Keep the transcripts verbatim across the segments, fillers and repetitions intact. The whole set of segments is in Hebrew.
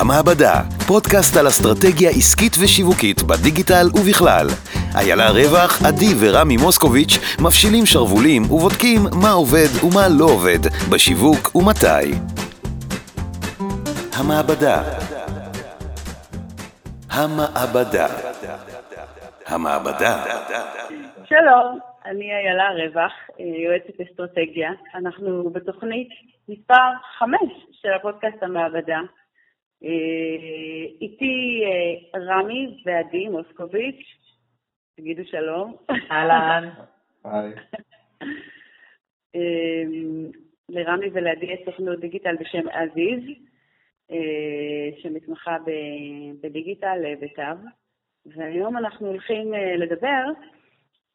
המעבדה, פודקאסט על אסטרטגיה עסקית ושיווקית בדיגיטל ובכלל. איילה הרווח, עדי ורמי מוסקוביץ מפשילים שרוולים ובודקים מה עובד ומה לא עובד בשיווק ומתי. המעבדה. המעבדה. המעבדה. שלום, אני איילה הרווח, יועצת אסטרטגיה. אנחנו בתוכנית מספר חמש של הפודקאסט המעבדה. איתי רמי ועדי מוסקוביץ, תגידו שלום. אהלן. היי. לרמי ולעדי יש סוכנות דיגיטל בשם עזיז, שמתמחה בדיגיטל בטב, והיום אנחנו הולכים לדבר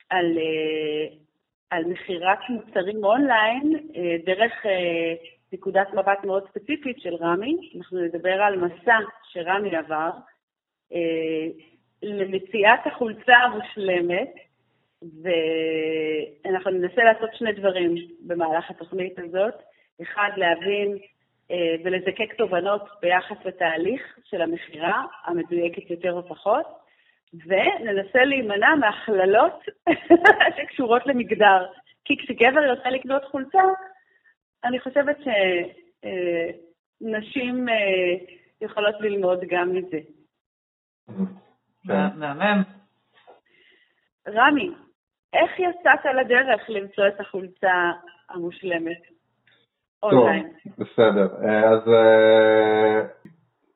על על מכירת מוצרים אונליין דרך נקודת מבט מאוד ספציפית של רמי. אנחנו נדבר על מסע שרמי עבר אה, למציאת החולצה המושלמת, ואנחנו ננסה לעשות שני דברים במהלך התוכנית הזאת. אחד, להבין אה, ולזקק תובנות ביחס לתהליך של המכירה, המדויקת יותר או פחות, וננסה להימנע מהכללות שקשורות למגדר. כי כשגבר יוצא לקנות חולצה, אני חושבת שנשים יכולות ללמוד גם מזה. מהמם. רמי, איך יצאת לדרך למצוא את החולצה המושלמת אונליין? טוב, בסדר. אז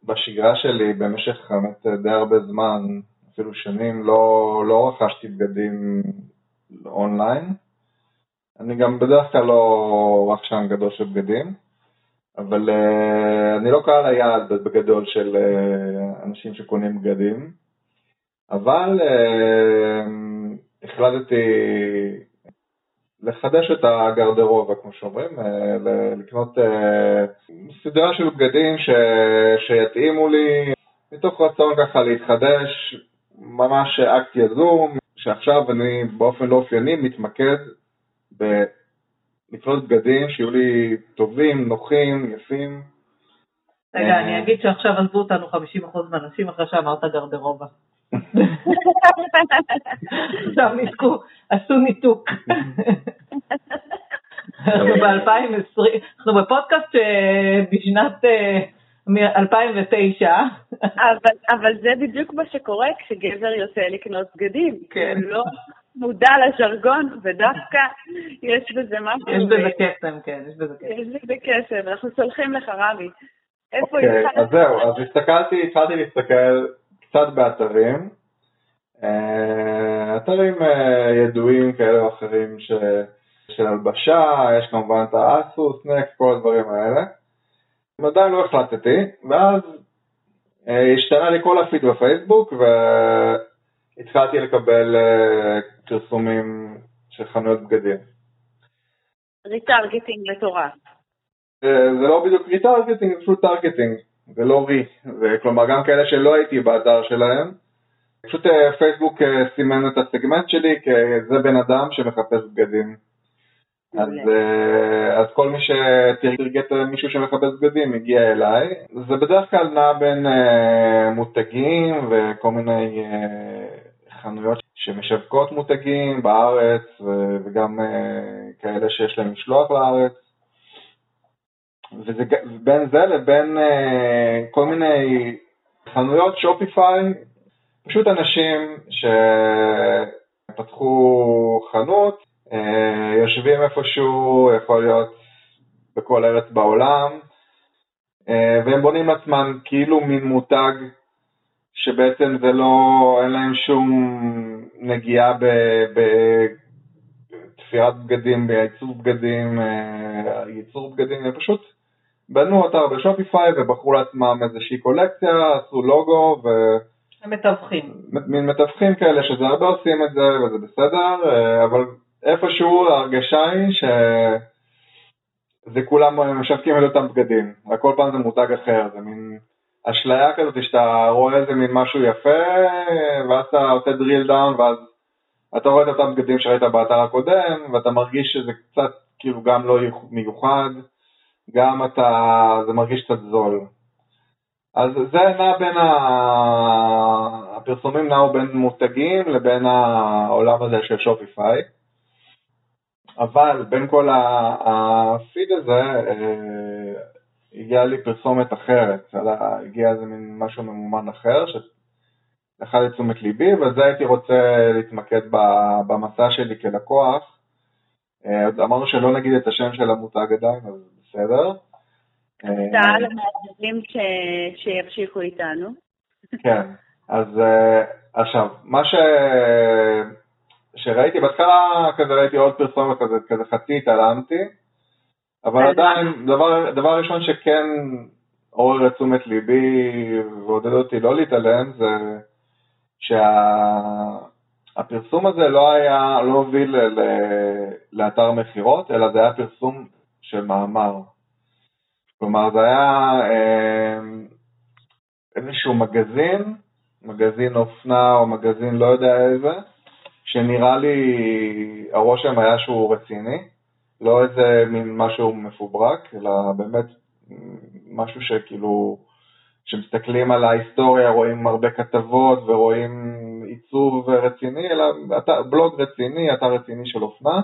בשגרה שלי במשך די הרבה זמן, אפילו שנים, לא רכשתי בגדים אונליין. אני גם בדרך כלל לא רכשן גדול של בגדים, אבל uh, אני לא קהל היעד בגדול של uh, אנשים שקונים בגדים, אבל uh, החלטתי לחדש את הגרדרובה, כמו שאומרים, uh, לקנות uh, סדרה של בגדים ש... שיתאימו לי, מתוך רצון ככה להתחדש, ממש אקט יזום, שעכשיו אני באופן לא אופייני מתמקד, ולקנות בגדים שיהיו לי טובים, נוחים, יפים. רגע, אני אגיד שעכשיו עזבו אותנו חמישים אחוז מהנשים אחרי שאמרת גרדרובה. עכשיו ניתקו, עשו ניתוק. אנחנו ב-אלפיים ועשרים, אנחנו בפודקאסט בשנת אלפיים ותשע. אבל זה בדיוק מה שקורה כשגבר יוצא לקנות בגדים. כן. לא... מודע לז'רגון, ודווקא יש בזה משהו. יש בזה קסם, כן, יש בזה קסם. יש בזה קסם, אנחנו סולחים לך רמי. איפה יצא? אז זהו, אז הסתכלתי, התחלתי להסתכל קצת באתרים, אתרים ידועים כאלה או אחרים של הלבשה, יש כמובן את האסוס, נק, כל הדברים האלה. עדיין לא החלטתי, ואז השתנה לי כל הפיד בפייסבוק, ו... התחלתי לקבל פרסומים של חנויות בגדים. ריטרגטינג מטורף. זה לא בדיוק ריטרגטינג, זה פשוט טרגטינג, זה לא רי. כלומר, גם כאלה שלא הייתי באתר שלהם, פשוט פייסבוק סימן את הסגמנט שלי, כי זה בן אדם שמחפש בגדים. אז, אז כל מי שתרגט מישהו שמחפש בגדים הגיע אליי. זה בדרך כלל נע בין מותגים וכל מיני חנויות שמשווקות מותגים בארץ, וגם כאלה שיש להם משלוח לארץ. וזה בין זה לבין כל מיני חנויות שופיפיי, פשוט אנשים שפתחו חנות, יושבים איפשהו, יכול להיות בכל ארץ בעולם, והם בונים לעצמם כאילו מין מותג שבעצם זה לא, אין להם שום נגיעה בתפירת בגדים, בייצור בגדים, ייצור בגדים, הם פשוט בנו אתר בשופיפיי ובחרו לעצמם איזושהי קולקציה, עשו לוגו ו... הם מתווכים. מין מתווכים כאלה שזה הרבה עושים את זה וזה בסדר, אבל איפשהו ההרגשה היא שזה כולם משווקים את אותם בגדים, וכל פעם זה מותג אחר, זה מין אשליה כזאת שאתה רואה איזה מין משהו יפה, ואז אתה עושה drill down, ואז אתה רואה את אותם בגדים שראית באתר הקודם, ואתה מרגיש שזה קצת כאילו גם לא מיוחד, גם אתה, זה מרגיש קצת זול. אז זה נע בין הפרסומים, נעו בין מותגים לבין העולם הזה של שופיפיי, אבל בין כל הפיד הזה הגיעה לי פרסומת אחרת, הגיעה איזה מין משהו ממומן אחר שלחד את תשומת ליבי, וזה הייתי רוצה להתמקד במסע שלי כלקוח. אמרנו שלא נגיד את השם של המותג עדיין, אז בסדר. תודה למעזבים שימשיכו איתנו. כן, אז עכשיו, מה שראיתי, בהתחלה כזה ראיתי עוד פרסומת כזה חצי התעלמתי, אבל עדיין, דבר ראשון שכן עורר את תשומת ליבי ועודד אותי לא להתעלם, זה שהפרסום הזה לא היה, לא הוביל לאתר מחירות, אלא זה היה פרסום של מאמר. כלומר, זה היה איזשהו מגזין, מגזין אופנה או מגזין לא יודע איזה, שנראה לי הרושם היה שהוא רציני, לא איזה מין משהו מפוברק, אלא באמת משהו שכאילו, כשמסתכלים על ההיסטוריה, רואים הרבה כתבות ורואים עיצוב רציני, אלא בלוג רציני, אתר רציני של אופנה,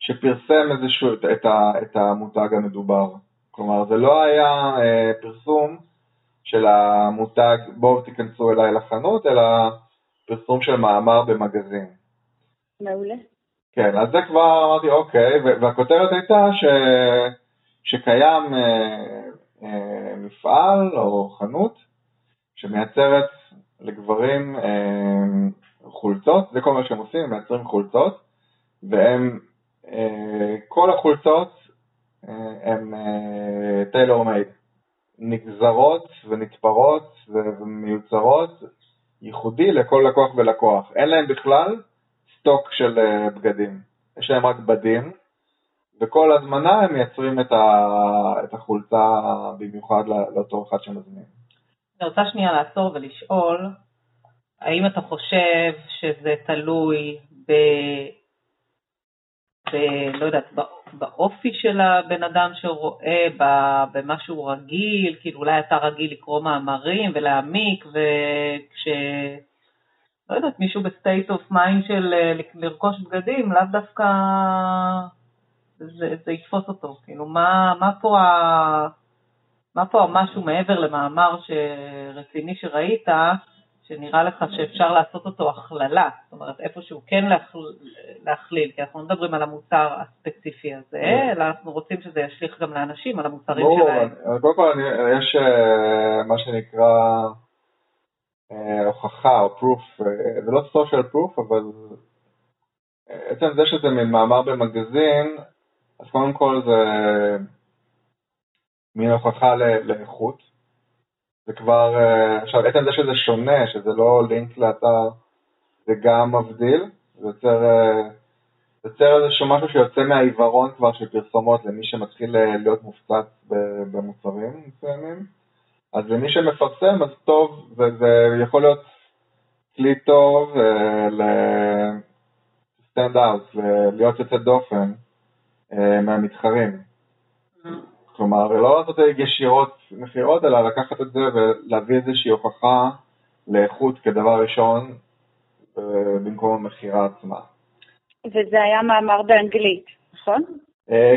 שפרסם איזשהו, את, ה, את המותג המדובר. כלומר, זה לא היה אה, פרסום של המותג, בואו תיכנסו אליי לחנות, אלא פרסום של מאמר במגזין. מעולה. כן, אז זה כבר אמרתי, אוקיי, והכותרת הייתה ש, שקיים אה, אה, מפעל או חנות שמייצרת לגברים אה, חולצות, זה כל מה שהם עושים, הם מייצרים חולצות, והם, אה, כל החולצות, הם טיילור מייד, נגזרות ונתפרות ומיוצרות ייחודי לכל לקוח ולקוח. אין להם בכלל סטוק של בגדים, יש להם רק בדים, וכל הזמנה הם מייצרים את החולצה במיוחד לאותו אחד שמזמין. אני רוצה שנייה לעצור ולשאול, האם אתה חושב שזה תלוי ב... לא יודעת, באופי של הבן אדם שרואה, במה שהוא רגיל, כאילו אולי אתה רגיל לקרוא מאמרים ולהעמיק, וכש... לא יודעת, מישהו בסטייט אוף מיינד של לרכוש בגדים, לאו דווקא זה, זה יתפוס אותו. כאילו, מה, מה פה ה... מה פה משהו מעבר למאמר שרציני שראית, שנראה לך שאפשר לעשות אותו הכללה, זאת אומרת איפשהו כן להכליל, כי אנחנו מדברים על המוצר הספציפי הזה, אלא אנחנו רוצים שזה ישליך גם לאנשים, על המוצרים שלהם. קודם כל יש מה שנקרא הוכחה או proof, זה לא social proof, אבל בעצם זה שזה ממאמר במגזין, אז קודם כל זה מין הוכחה לאיכות, זה כבר, עכשיו, עצם זה שזה שונה, שזה לא לינק לאתר, זה גם מבדיל, זה יוצר, זה יוצר איזשהו משהו שיוצא מהעיוורון כבר של פרסומות למי שמתחיל להיות מופצץ במוצרים מסוימים. אז למי שמפרסם, אז טוב, וזה יכול להיות כלי טוב ל-stand out, להיות יוצא דופן מהמתחרים. כלומר, לא לעשות ישירות מחירות, אלא לקחת את זה ולהביא איזושהי הוכחה לאיכות כדבר ראשון במקום המחירה עצמה. וזה היה מאמר באנגלית, נכון?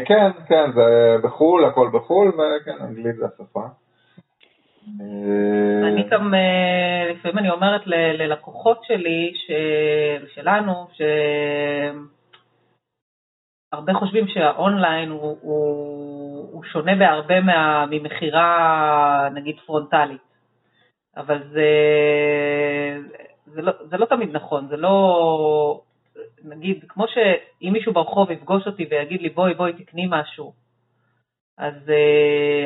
כן, כן, זה בחול, הכל בחול, וכן, אנגלית זה השפה. אני גם, לפעמים אני אומרת ללקוחות שלי, שלנו, שהרבה חושבים שהאונליין הוא הוא שונה בהרבה ממחירה, נגיד, פרונטלית. אבל זה, זה לא, זה לא תמיד נכון. זה לא, נגיד, כמו שאם מישהו ברחוב יפגוש אותי ויגיד לי, בואי, בואי, תקני משהו, אז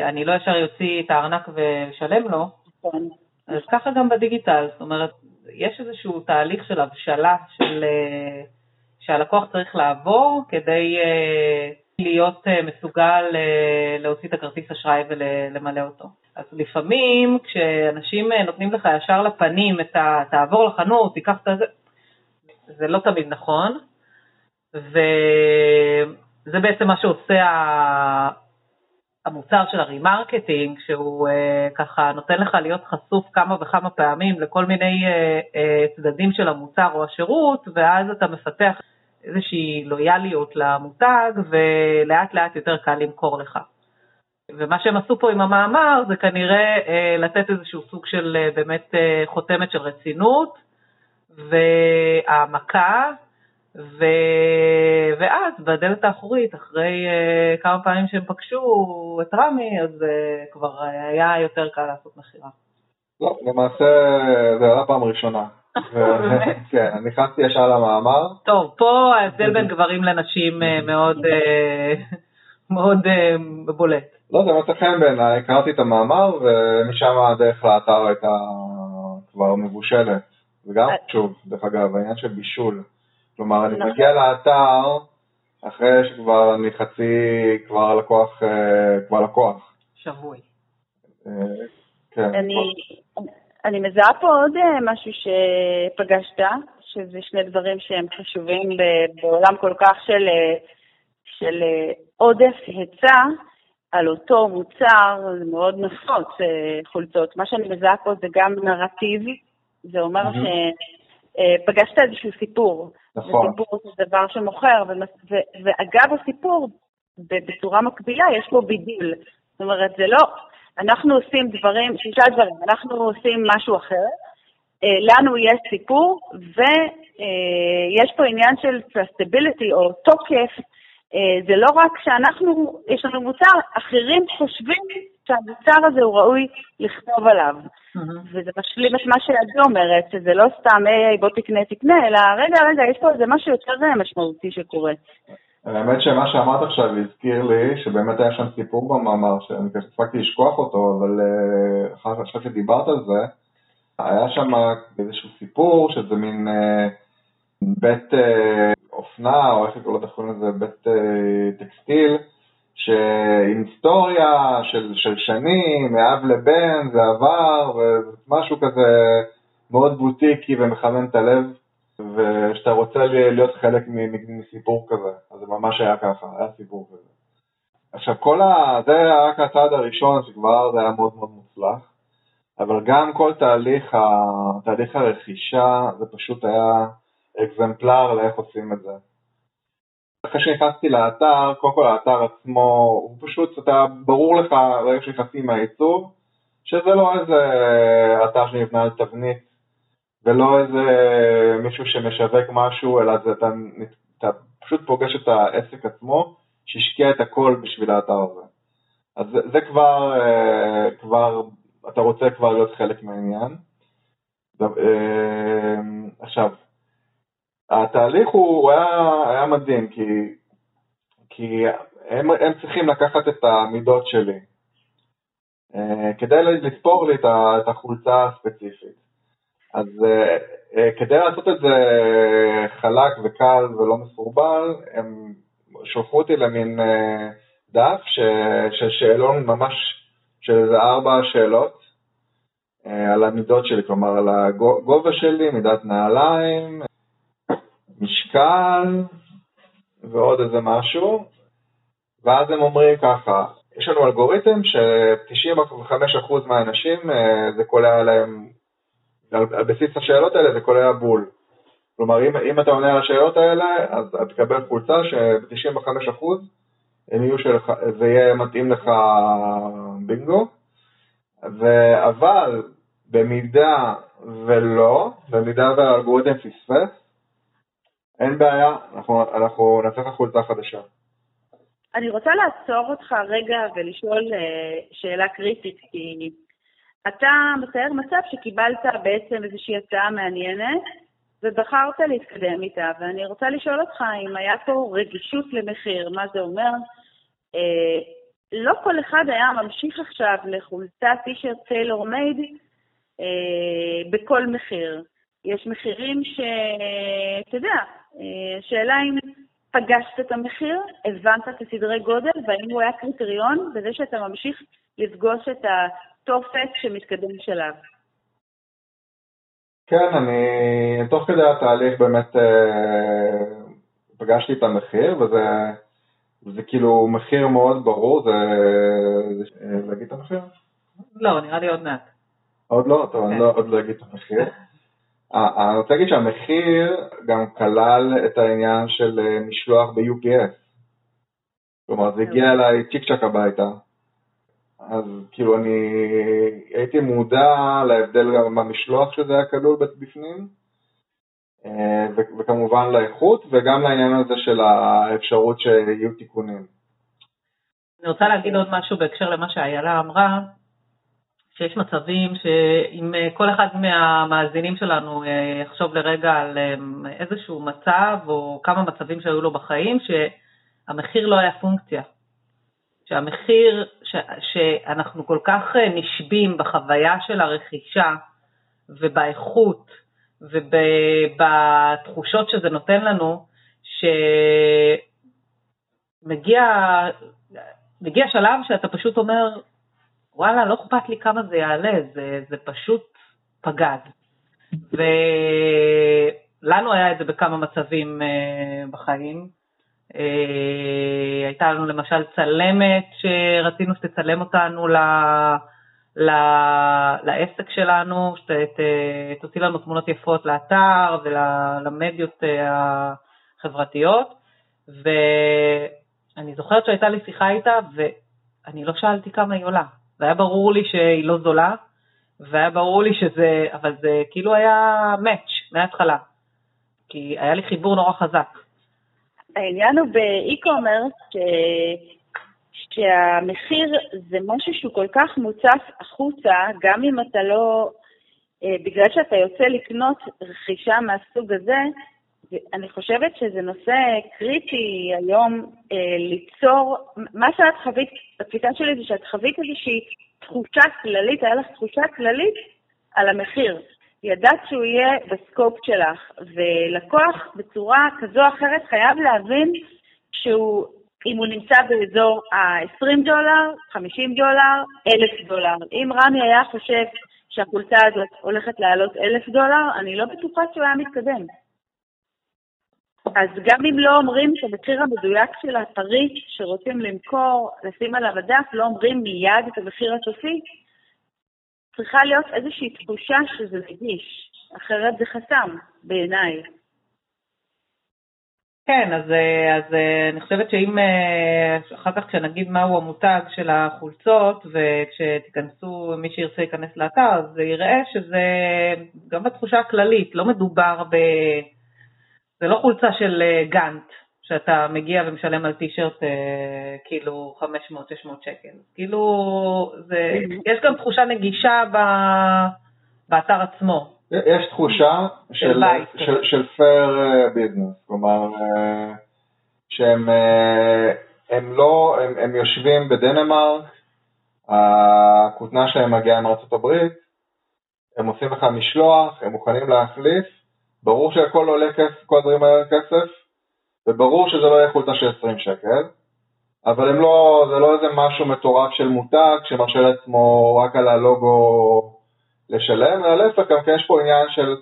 אני לא ישר יוציא את הארנק ושלם לו. אז ככה גם בדיגיטל. זאת אומרת, יש איזשהו תהליך של הבשלה, של, שהלקוח צריך לעבור כדי להיות מסוגל להוציא את הכרטיס אשראי ולמלא אותו. אז לפעמים כשאנשים נותנים לך ישר לפנים את ה... תעבור לחנות, תיקח את זה, זה לא תמיד נכון, וזה בעצם מה שעושה המוצר של הרימרקטינג, שהוא אה, ככה נותן לך להיות חשוף כמה וכמה פעמים לכל מיני אה, אה, צדדים של המוצר או השירות, ואז אתה מפתח איזושהי לויאליות למותג, ולאט לאט יותר קל למכור לך. ומה שהם עשו פה עם המאמר, זה כנראה אה, לתת איזשהו סוג של אה, באמת אה, חותמת של רצינות, והעמקה, ו... ואז בדלת האחורית, אחרי uh, כמה פעמים שהם פגשו את רמי, אז uh, כבר היה יותר קל לעשות מחירה. לא, למעשה זה היה פעם ראשונה. ו... כן, אני נכנסתי ישר למאמר. טוב, פה ההבדל בין גברים לנשים מאוד, מאוד uh, בולט. לא, זה מצא חן בעיניי, הכרתי את המאמר, ומשם הדרך לאתר הייתה כבר מבושלת. וגם, שוב, דרך אגב, העניין של בישול. כלומר, אני מגיע לאתר, אחרי שכבר אני חצי, כבר לקוח, כבר לקוח. שבוי. כן. אני מזהה פה עוד משהו שפגשת, שזה שני דברים שהם חשובים בעולם כל כך של עודף היצע, על אותו מוצר, זה מאוד נפוץ חולצות. מה שאני מזהה פה זה גם נרטיבי, זה אומר שפגשת איזשהו סיפור, וסיפור זה דבר שמוכר, ואגב הסיפור, בצורה מקבילה, יש בו בידול. זאת אומרת, זה לא, אנחנו עושים דברים, שישה דברים, אנחנו עושים משהו אחר, לנו יש סיפור, ויש פה עניין של trustability או תוקף, זה לא רק שאנחנו, יש לנו מוצר, אחרים חושבים שהמוצר הזה הוא ראוי לכתוב עליו. וזה משלים את מה שעדי אומרת, שזה לא סתם, איי, איי, בוא תקנה, תקנה, אלא רגע, רגע, יש פה איזה משהו יותר משמעותי שקורה. האמת שמה שאמרת עכשיו הזכיר לי, שבאמת היה שם סיפור במאמר, שאני כספקתי לשכוח אותו, אבל עכשיו שדיברת על זה, היה שם איזשהו סיפור, שזה מין בית אופנה, או איך לא תכון לזה, בית טקסטיל, שעם היסטוריה של, של שנים, מאב לבן, זה עבר, ומשהו כזה מאוד בוטיקי ומחמם את הלב, ושאתה רוצה להיות חלק מסיפור כזה, אז זה ממש היה ככה, היה סיפור כזה. עכשיו כל ה... זה היה כצעד הראשון שכבר זה היה מאוד מאוד מוצלח, אבל גם כל תהליך, ה... תהליך הרכישה, זה פשוט היה אקזמפלר לאיך עושים את זה. אחרי שנכנסתי לאתר, קודם כל האתר עצמו, הוא פשוט, אתה ברור לך, רגע שנכנסתי מהעיצוב, שזה לא איזה אתר שנבנה על תבנית, ולא איזה מישהו שמשווק משהו, אלא זה, אתה, אתה פשוט פוגש את העסק עצמו, שהשקיע את הכל בשביל האתר הזה. אז זה, זה כבר, כבר, אתה רוצה כבר להיות חלק מהעניין. עכשיו, התהליך הוא היה, היה מדהים, כי, כי הם, הם צריכים לקחת את המידות שלי, כדי לספור לי את החולצה הספציפית. אז כדי לעשות את זה חלק וקל ולא מסורבל, הם שולחו אותי למין דף של שאלון ממש, של ארבע שאלות, על המידות שלי, כלומר על הגובה שלי, מידת נעליים, משקל ועוד איזה משהו, ואז הם אומרים ככה, יש לנו אלגוריתם ש-תשעים וחמישה אחוז מהאנשים זה כולל להם, על בסיס השאלות האלה זה כולל בול. כלומר, אם, אם אתה עונה על השאלות האלה, אז אתה תקבל חולצה ש-תשעים וחמישה אחוז הם יהיו שלך, זה יהיה מתאים לך בינגו, אבל במידה ולא, במידה והאלגוריתם פספס, אין בעיה, אנחנו, אנחנו נצטרך חולצה חדשה. אני רוצה לעצור אותך רגע ולשאול שאלה קריטית, כי אתה מתאר מצב שקיבלת בעצם איזושהי הצעה מעניינת, ובחרת להתקדם איתה, ואני רוצה לשאול אותך אם היה פה רגישות למחיר, מה זה אומר? אה, לא כל אחד היה ממשיך עכשיו לחולצה טישרט טיילור מייד אה, בכל מחיר. יש מחירים ש... אתה יודע, השאלה אם פגשת את המחיר, הבנת את הסדרי גודל, והאם הוא היה קריטריון בזה שאתה ממשיך לפגוש את התופס שמתקדם שלב. כן, אני תוך כדי התהליך באמת פגשתי את המחיר, וזה זה כאילו מחיר מאוד ברור, זה להגיד את המחיר? לא, נראה לי עוד מעט. עוד לא, טוב, אני עוד לא אגיד את המחיר. אני רוצה להגיד שהמחיר גם כלל את העניין של משלוח ב-יו פי אס. כלומר, זה הגיע אליי צ'יק-צ'ק הביתה. אז כאילו אני הייתי מודע להבדל גם במשלוח שזה היה כלול בפנים, וכמובן לאיכות, וגם לעניין הזה של האפשרות שיהיו תיקונים. אני רוצה להגיד עוד משהו בהקשר למה שאיילה אמרה, שיש מצבים שאם כל אחד מהמאזינים שלנו יחשוב לרגע על איזשהו מצב, או כמה מצבים שהיו לו בחיים, שהמחיר לא היה פונקציה. שהמחיר ש... שאנחנו כל כך נשבים בחוויה של הרכישה, ובאיכות, ובתחושות שזה נותן לנו, שמגיע מגיע שלב שאתה פשוט אומר, וואלה, לא אכפת לי כמה זה יעלה, זה, זה פשוט פגד. ולנו היה את זה בכמה מצבים בחיים. הייתה לנו למשל צלמת שרצינו שתצלם אותנו ל... לעסק שלנו, שתוציא לנו תמונות יפות לאתר ולמדיות החברתיות, ואני זוכרת שהייתה לי שיחה איתה, ואני לא שאלתי כמה היא עולה, והיה ברור לי שהיא לא זולה, והיה ברור לי שזה, אבל זה כאילו היה מאץ' מההתחלה, כי היה לי חיבור נורא חזק. העניין הוא באי-קומרס, ש... שהמחיר זה משהו שהוא כל כך מוצף החוצה, גם אם אתה לא, בגלל שאתה יוצא לקנות רכישה מהסוג הזה, אני חושבת שזה נושא קריטי היום ליצור, מה שאת חווית, התפיסה שלי זה שאת חווית איזושהי תחושה כללית, היה לך תחושה כללית על המחיר, ידעת שהוא יהיה בסקופ שלך, ולקוח בצורה כזו או אחרת חייב להבין שהוא, אם הוא נמצא באזור ה-עשרים דולר, חמישים דולר, אלף דולר. אם רמי היה חושב שהחולצה הזאת הולכת לעלות אלף דולר, אני לא בטוחה שהוא היה מתקדם. אז גם אם לא אומרים שהמחיר המדויק של הפריט שרוצים למכור, לשים עליו הדף, לא אומרים מיד את המחיר הסופי, צריכה להיות איזושהי תחושה שזה נגיש, אחרת זה חסם בעיניי. כן, אז, אז אני חושבת שאם אחר כך כשנגיד מהו המותג של החולצות, וכשתיכנסו, מי שירצה ייכנס לאתר, אז זה יראה שזה גם בתחושה הכללית, לא מדובר ב... זה לא חולצה של גנט, שאתה מגיע ומשלם על טישרט כאילו חמש מאות עד שש מאות שקל. כאילו, זה... יש גם תחושה נגישה ב... באתר עצמו. יש תחושה של של של פייר ביזנס, כלומר שהם הם לא הם הם יושבים בדנמרק, הכותנה שהם מגיעה מארצות הברית, הם עושים לך משלוח, הם מוכנים להחליף, ברור שהכל עולה כסף, כל הדברים האלה כסף, וברור שזה לא יהיה חולצה של עשרים שקל, אבל הם לא, זה לא איזה משהו מטורף של מותג שמרשה לעצמו רק על הלוגו לשלם, ולהפך גם כי יש פה עניין של,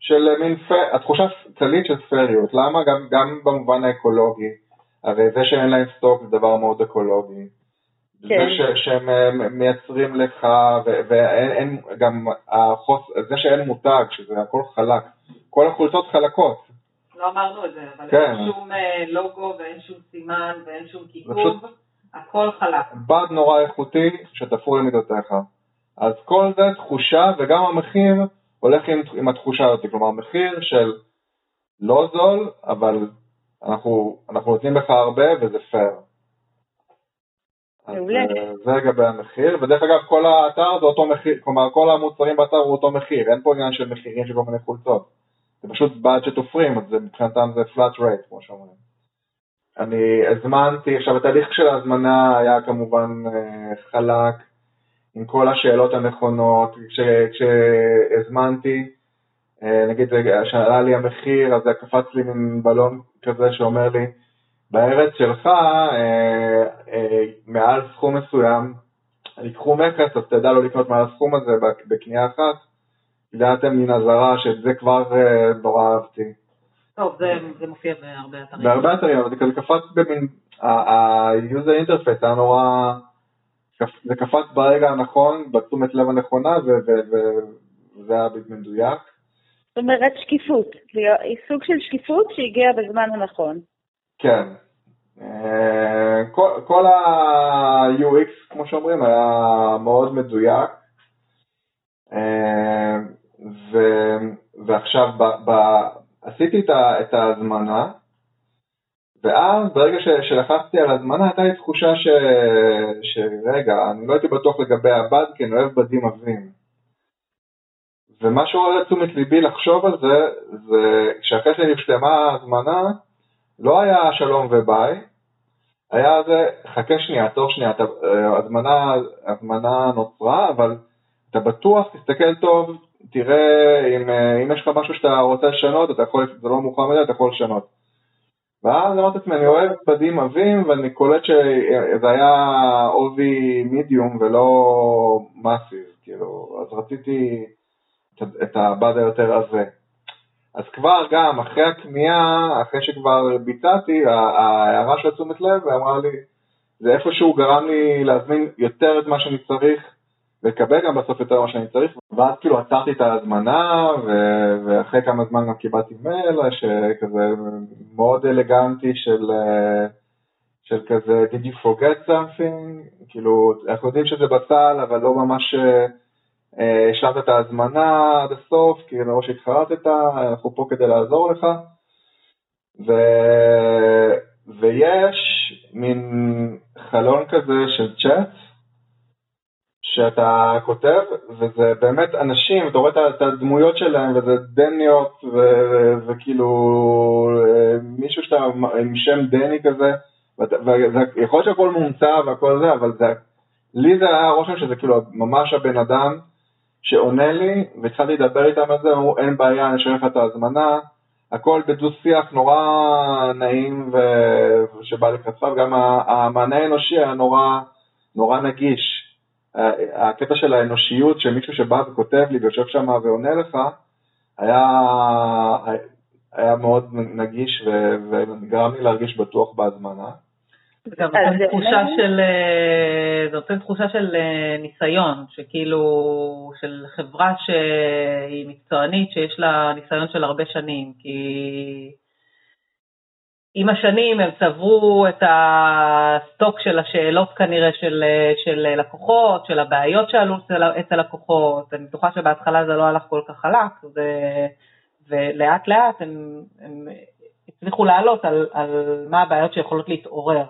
של מין פר, התחושה צלית של ספריות, למה? גם, גם במובן האקולוגי, הרי זה שאין להם סטוק זה דבר מאוד אקולוגי, כן. זה ש, שהם מייצרים לך, ואין גם, החוס, זה שאין מותג, שזה הכל חלק, כל החולצות חלקות. לא אמרנו את זה, אבל כן. אין שום לוגו, ואין שום סימן, ואין שום כיתוב, הכל חלק. בד נורא איכותי שתפור למידותיך. אז כל זה תחושה, וגם המחיר הולך עם, עם התחושה הזאת, כלומר מחיר של לא זול, אבל אנחנו, אנחנו נותנים לך הרבה וזה פייר. אז זה לגבי המחיר, ודרך אגב כל האתר זה אותו מחיר, כלומר כל המוצרים באתר הוא אותו מחיר, אין פה עניין של מחירים של כל מיני חולצות. זה פשוט בעד שתופרים, אז זה, מבחינתם זה flat rate, כמו שאומרים. אני הזמנתי, עכשיו התהליך של ההזמנה היה כמובן חלק, עם כל השאלות הנכונות, כשהזמנתי, נגיד, שעלה לי המחיר, אז זה קפץ לי עם בלון כזה שאומר לי, בארץ שלך, אה, אה, מעל סכום מסוים, לקחו מכס, אז תדע לא לקנות מעל הסכום הזה בקנייה אחת, ידעתם מן הזרה שזה כבר נורא אהבתי. טוב, זה, זה מופיע בהרבה אתרים. בהרבה אתרים, אבל זה כזה קפץ במין ה-user interface היה נורא, זה קפץ ברגע הנכון, בתשומת לב הנכונה, וזה היה במדויק. זאת אומרת שקיפות, היא סוג של שקיפות שהגיעה בזמן הנכון. כן. כל, כל ה-יו אקס, כמו שאומרים, היה מאוד מדויק. ו, ועכשיו ב, ב, עשיתי את, ה, את ההזמנה, ואז ברגע ש, שלחצתי על הזמנה, הייתה לי תחושה ש, שרגע, אני לא הייתי בטוח לגבי הבד, כי אני אוהב בדים עבים. ומה שעורר תשומת ליבי לחשוב על זה, זה כשאחרי שנשלמה ההזמנה, לא היה שלום וביי, היה זה, חכה שנייה, תור שנייה, הזמנה, הזמנה נוצרה, אבל אתה בטוח, תסתכל טוב, תראה אם, אם יש לך משהו שאתה רוצה לשנות, אתה יכול, זה לא מוכן מדי, אתה יכול לשנות. ואז אמרת עצמי, אני אוהב בדים עבים, ואני קולט שזה היה אובי מידיום ולא מסיב, כאילו, אז רציתי את הבד היותר הזה. אז כבר גם אחרי הקנייה, אחרי שכבר ביצעתי, ההערה של תשומת לב, ואמרה לי, זה איפשהו גרם לי להזמין יותר את מה שאני צריך, ולקבל גם בסוף יותר מה שאני צריך, ואז כאילו עצרתי את ההזמנה, ו- ואחרי כמה זמן גם קיבלתי מייל, שכזה מאוד אלגנטי של, של כזה, did you forget something? כאילו, אנחנו יודעים שזה בסל, אבל לא ממש השלמת את ההזמנה עד הסוף, כי מראש התחרטת, אנחנו פה כדי לעזור לך, ו... ויש מין חלון כזה של צ'אט, שאתה כותב, וזה באמת אנשים, אתה רואה את הדמויות שלהם, וזה דניות, ו... וכאילו מישהו שאתה עם שם דני כזה, ויכול להיות שהכל מומצא והכל זה, אבל זה... לי זה היה רושם שזה כאילו ממש הבן אדם, שעונה לי, והתחלתי לדבר איתם על זה, אמרו, אין בעיה, אני שואל לך את ההזמנה, הכל בדו שיח נורא נעים, שבא לקרצך, וגם המענה האנושי היה נורא, נורא נגיש. הקטע של האנושיות, שמישהו שבא וכותב לי, ויושב שם ועונה לך, היה, היה מאוד נגיש, וגרם לי להרגיש בטוח בהזמנה. זה נותן תחושה של, זה נותן תחושה של ניסיון, שכאילו, של חברה שהיא מקצוענית, שיש לה ניסיון של הרבה שנים, כי עם השנים הם צברו את הסטוק של השאלות כנראה של, של לקוחות, של הבעיות שעלו את הלקוחות, אני בטוחה שבהתחלה זה לא הלך כל כך חלק, ו, ולאט לאט הם, הם הצליחו לעלות על, על מה הבעיות שיכולות להתעורר.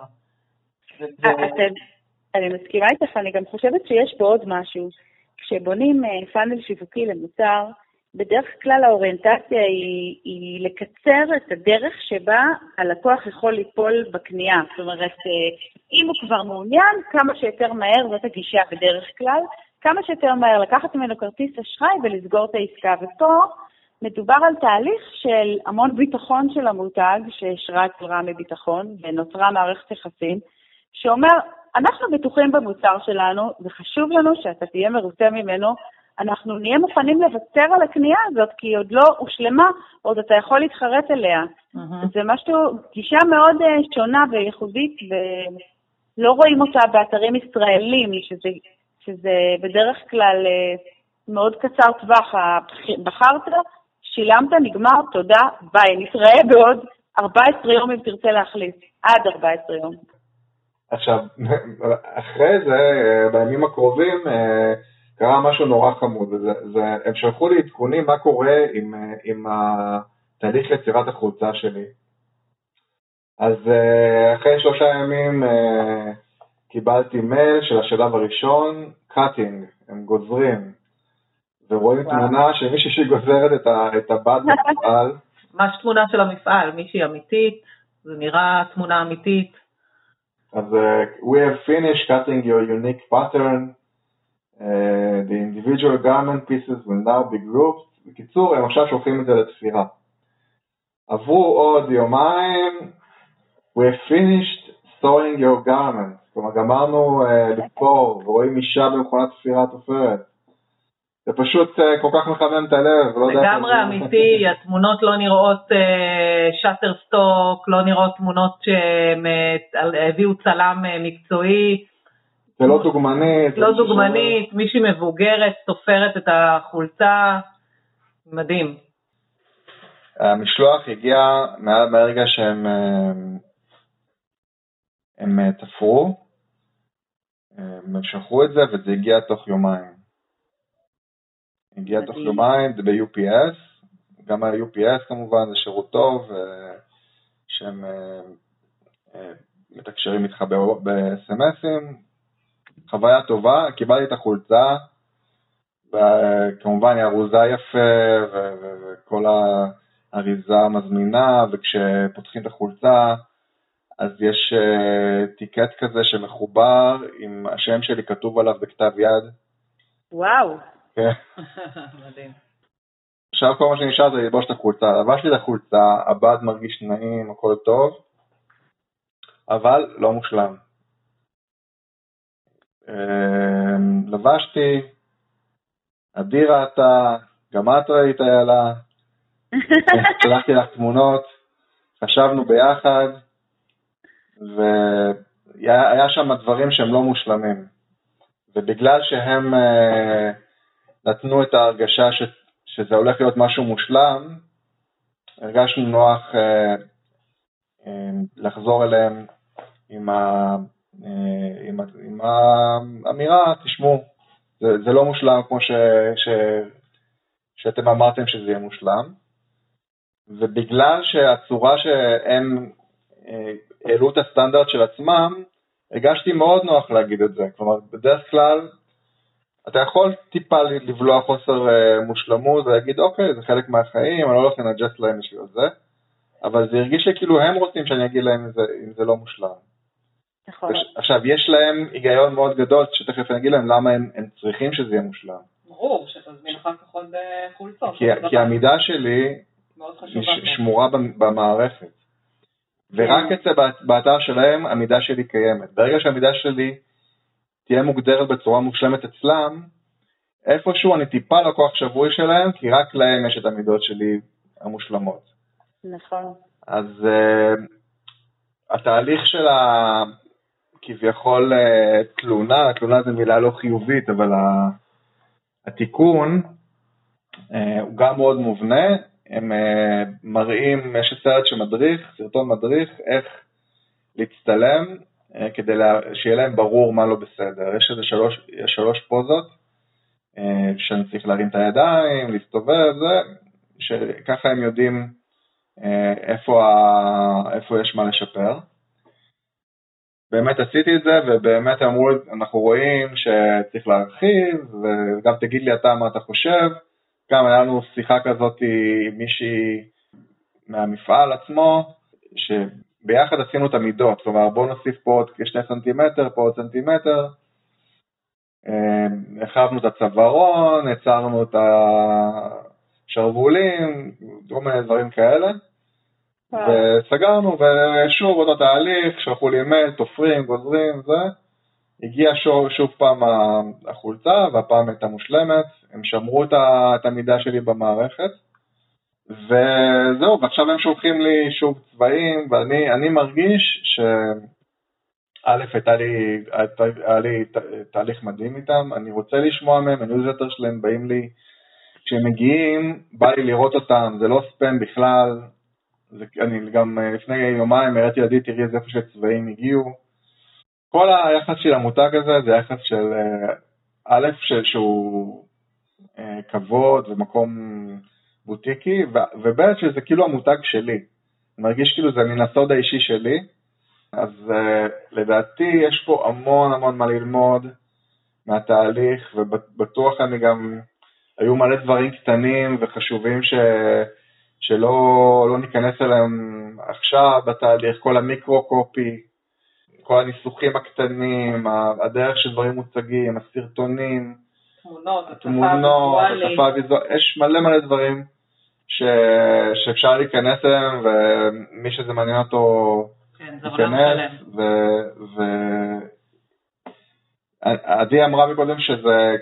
אני מסכימה איתך, אני גם חושבת שיש פה עוד משהו, כשבונים פאנל שיווקי למוצר, בדרך כלל האוריינטציה היא לקצר את הדרך שבה הלקוח יכול ליפול בקנייה, זאת אומרת, אם הוא כבר מעוניין, כמה שיותר מהר, זאת הגישה בדרך כלל, כמה שיותר מהר לקחת ממנו כרטיס אשראי ולסגור את העסקה, ופה מדובר על תהליך של המון ביטחון של המותג, שהשראה צורה מביטחון ונוצרה מערכת יחסים, שאומר, אנחנו בטוחים במוצר שלנו, וחשוב לנו שאתה תהיה מרוצה ממנו, אנחנו נהיה מוכנים לוותר על הקנייה הזאת, כי היא עוד לא הושלמה, עוד אתה יכול להתחרט אליה. Mm-hmm. זה משהו, גישה מאוד שונה וייחודית, ולא רואים אותה באתרים ישראלים, שזה, שזה בדרך כלל מאוד קצר טווח, בחרת, שילמת, נגמר, תודה, ביי, נתראה בעוד ארבעה עשר יום אם תרצה להחליף, עד ארבעה עשר יום. עכשיו, אחרי זה, בימים הקרובים, קרה משהו נורא חמוד, זה, זה, הם שלחו לי עדכונים מה קורה עם, עם התהליך יצירת החולצה שלי. אז אחרי שלושה ימים קיבלתי מייל של השלב הראשון, קאטינג, הם גוזרים, ורואים תמונה של מישהי שגוזרת את, את הבד במפעל. ממש תמונה של המפעל, מישהי אמיתית, זה נראה תמונה אמיתית. אז we have finished cutting your unique pattern, uh, the individual garment pieces will now be grouped. בקיצור, הם עכשיו שולחים את זה לתפירה. עברו עוד יומיים, we have finished sewing your garment. כלומר, גמרנו uh, לפור, ורואים אישה במכונת תפירה תופרת. זה פשוט כל כך מכוון את הלב. לגמרי אמיתי, התמונות לא נראות שאטר סטוק, לא נראות תמונות שהביאו צלם מקצועי. זה לא דוגמנית. לא דוגמנית, מישהי מבוגרת, סופרת את החולצה, מדהים. המשלוח הגיע מהרגע שהם הם תפרו, הם שחרו את זה וזה הגיע תוך יומיים. הגיע תוך יומיים, זה ב-יו פי אס, גם ה-יו פי אס כמובן, זה שירות טוב, שהם מתקשרים איתך ב-אס אם אסים, חוויה טובה, קיבלתי את החולצה, וכמובן היא ארוזה יפה, וכל האריזה מזמינה, וכשפותחים את החולצה, אז יש טיקט כזה שמחובר, עם השם שלי כתוב עליו בכתב יד. וואו. מדהים. עכשיו כל מה שנשאר זה ללבוש את החולצה, לבש לי את החולצה, הבד מרגיש נעים, הכל טוב, אבל לא מושלם. לבשתי, עדי ראתה, גם את ראית איילה, שלחתי לך תמונות, חשבנו ביחד, והיה שם דברים שהם לא מושלמים, ובגלל שהם נתנו את ההרגשה ש, שזה הולך להיות משהו מושלם, הרגשנו נוח אה, אה, לחזור אליהם עם, ה, אה, עם, עם האמירה, תשמעו, זה, זה לא מושלם כמו ש, ש, שאתם אמרתם שזה יהיה מושלם, ובגלל שהצורה שהם אה, העלו את הסטנדרט של עצמם, הרגשתי מאוד נוח להגיד את זה, כלומר בדרך כלל, אתה יכול טיפה לבלוע חוסר מושלמות, ולהגיד, אוקיי, זה חלק מהחיים, אני לא הולך לנג'ס להם בשביל זה, אבל זה הרגיש שכאילו הם רוצים שאני אגיד להם אם זה, אם זה לא מושלם. נכון. וש, עכשיו, יש להם היגיון מאוד גדול, שתכף אני אגיד להם למה הם, הם צריכים שזה יהיה מושלם. ברור, שתזמין אחר כך עוד חולצות. כי, כי המידה שלי ש, שמורה במערכת, ורק אצל באתר שלהם המידה שלי קיימת. ברגע שהמידה שלי תהיה מוגדרת בצורה מושלמת אצלם, איפשהו אני טיפה לקוח שבוי שלהם, כי רק להם יש את המידות שלי המושלמות. נכון. אז uh, התהליך של ה... כביכול uh, תלונה, התלונה זה מילה לא חיובית, אבל ה... התיקון uh, הוא גם מאוד מובנה, הם uh, מראים, יש סרט שמדריך, סרטון מדריך, איך להצטלם, כדי שיהיה להם ברור מה לא בסדר. יש איזה שלוש, שלוש פוזות, שאני צריך להרים את הידיים, להסתובב, זה, שככה הם יודעים איפה, איפה יש מה לשפר. באמת עשיתי את זה, ובאמת אמרו, אנחנו רואים שצריך להרחיב, וגם תגיד לי אתה מה אתה חושב. גם היה לנו שיחה כזאת עם מישהי מהמפעל עצמו, ש... ביחד עשינו את המידות, כלומר בואו נוסיף פה עוד שני סנטימטר, פה עוד סנטימטר, הרחבנו את הצווארון, יצרנו את השרוולים, כל מיני דברים כאלה, וסגרנו, ושוב אותו תהליך, שלחו לי מייל, תופרים, גוזרים, זה, הגיעה שוב, שוב פעם החולצה, והפעם הייתה מושלמת, הם שמרו את המידה שלי במערכת, וזהו, ועכשיו הם שולחים לי שוב צבעים, ואני אני מרגיש ש... א', הייתה לי, היה לי תהליך מדהים איתם, אני רוצה לשמוע מהם, הניוזלטר שלהם באים לי, כשהם מגיעים, בא לי לראות אותם, זה לא ספם בכלל, זה, אני גם לפני יומיים, הראיתי עדי, תראי איזה איפה שצבעים הגיעו, כל היחס של המותג הזה, זה יחס של א', של, שהוא כבוד ומקום... בוטיקי, ובאמת שזה כאילו המותג שלי, אני מרגיש כאילו זה מן הסוד האישי שלי, אז uh, לדעתי יש פה המון המון מה ללמוד מהתהליך, ובטוח אני גם, היו מלא דברים קטנים וחשובים ש, שלא לא ניכנס אליהם עכשיו בתהליך, כל המיקרו-קופי, כל הניסוחים הקטנים, הדרך שדברים מוצגים, הסרטונים, תמונות, התמונות, השפה הוויזואלית, יש מלא מלא דברים ש... שאפשר להיכנס אליהם, ומי שזה מעניין אותו להיכנס, ו... ו... עדי אמרה מקודם שזה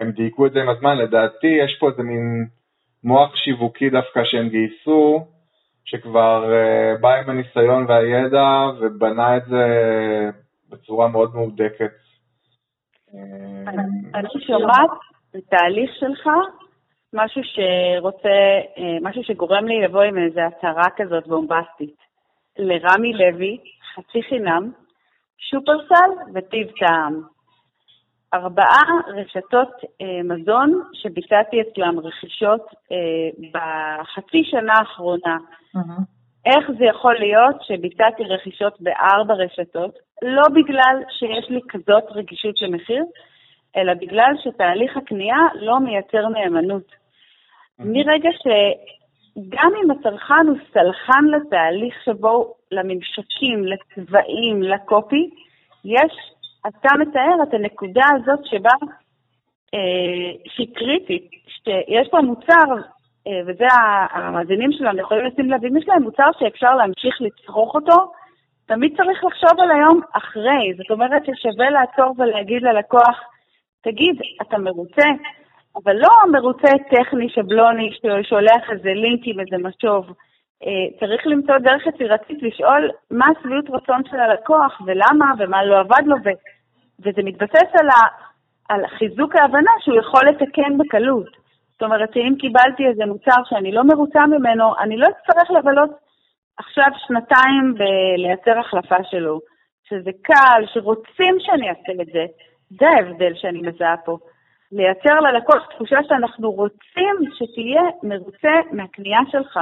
הם דייקו את זה עם הזמן, לדעתי יש פה איזה מין מוח שיווקי דווקא שהם גייסו, שכבר uh, בא עם הניסיון והידע ובנה את זה בצורה מאוד מודקת. אני, אני שומעת בתהליך שלך משהו שרוצה, משהו שגורם לי לבוא עם איזו הצהרה כזאת בומבסטית. לרמי לוי, חצי חינם, שופרסל וטיב טעם. ארבעה רשתות אה, מזון שביצעתי אצלם רכישות אה, בחצי שנה האחרונה. Mm-hmm. איך זה יכול להיות שביצעתי רכישות בארבע רשתות? לא בגלל שיש לי כזאת רגישות למחיר, אלא בגלל שתהליך הקנייה לא מייצר נאמנות. Mm-hmm. מרגע שגם אם הצרכן הוא סלחן לתהליך שבו לממשקים, לצבעים, לקופי, יש... אתה מתאר את הנקודה הזאת שבה, אה, שהיא קריטית, שיש פה מוצר, אה, וזה המאזינים שלנו, יכולים לשים לב, אם יש להם מוצר שאפשר להמשיך לצרוך אותו, תמיד צריך לחשוב על היום אחרי, זאת אומרת ששווה לעצור ולהגיד ללקוח, תגיד, אתה מרוצה, אבל לא מרוצה טכני שבלוני, ששולח איזה לינק עם איזה משוב, צריך למצוא דרך יצירתית לשאול מה סביעות רצון של הלקוח ולמה ומה לא עבד לו, וזה מתבסס על, ה, על חיזוק ההבנה שהוא יכול לתקן בקלות. זאת אומרת, אם קיבלתי איזה מוצר שאני לא מרוצה ממנו, אני לא אצטרך לבלות עכשיו שנתיים ולייצר החלפה שלו, שזה קל, שרוצים שאני אעשה את זה. זה ההבדל שאני מזהה פה. לייצר ללקוח תחושה שאנחנו רוצים שתהיה מרוצה מהקנייה שלך.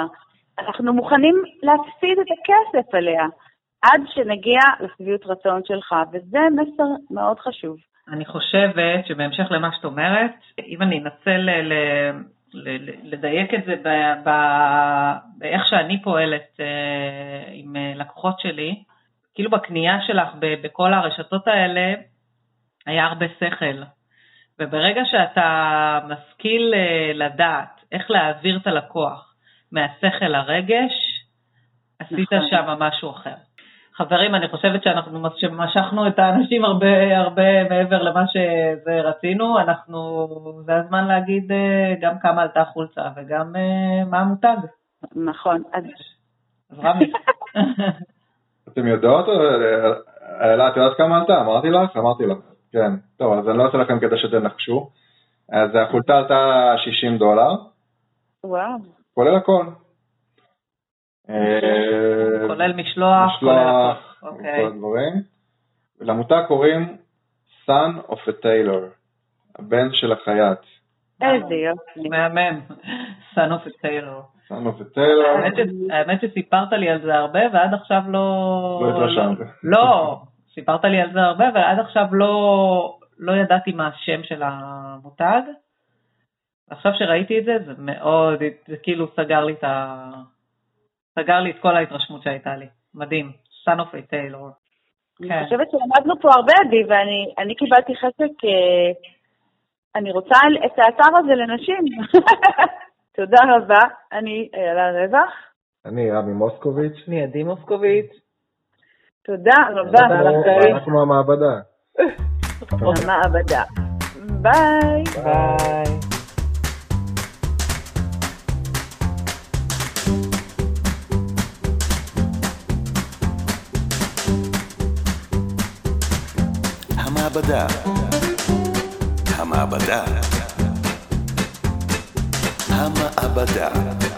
אנחנו מוכנים להפסיד את הכסף עליה, עד שנגיע לשביעות רצון שלך, וזה מסר מאוד חשוב. אני חושבת שבהמשך למה שאת אומרת, אם אני אנסה ל- ל- ל- לדייק את זה ב- ב- באיך שאני פועלת אה, עם לקוחות שלי, כאילו בקנייה שלך ב- בכל הרשתות האלה, היה הרבה שכל. וברגע שאתה משכיל אה, לדעת איך להעביר את הלקוח, מהשכל לרגש, עשית שם משהו אחר. חברים, אני חושבת שאנחנו משכנו את האנשים הרבה, הרבה מעבר למה שזה רצינו, אנחנו, זה הזמן להגיד גם כמה עלתה החולצה, וגם מה המותג. נכון. אז רמי. אתם יודעות? איילה, את יודעת כמה עלתה? אמרתי לך? אמרתי לך. כן. טוב, אז אני לא אעשה לכם כדי שתנחשו. אז החולצה עלתה שישים דולר. וואו. כולל הכל. כולל משלוח, כולל הכל. כל הדברים. למותג קוראים Son of a Tailor, הבן של החייט. איזה יופי. מהמם. Son of a Tailor. Son of a Tailor. האמת שסיפרת לי על זה הרבה, ועד עכשיו לא... לא התרשמת. לא, סיפרת לי על זה הרבה, ועד עכשיו לא ידעתי מה השם של המותג. עכשיו שראיתי את זה, זה מאוד, זה כאילו סגר לי את ה... סגר לי את כל ההתרשמות שהייתה לי. מדהים. Son of a Tailor. אני חושבת שלמדנו פה הרבה, עדי, ואני קיבלתי חסק, אני רוצה את האתר הזה לנשים. תודה רבה. אני איילה הרווח. אני רמי מוסקוביץ. אני עדי מוסקוביץ. תודה רבה. אנחנו המעבדה. המעבדה. ביי. ביי. המעבדה, המעבדה, המעבדה.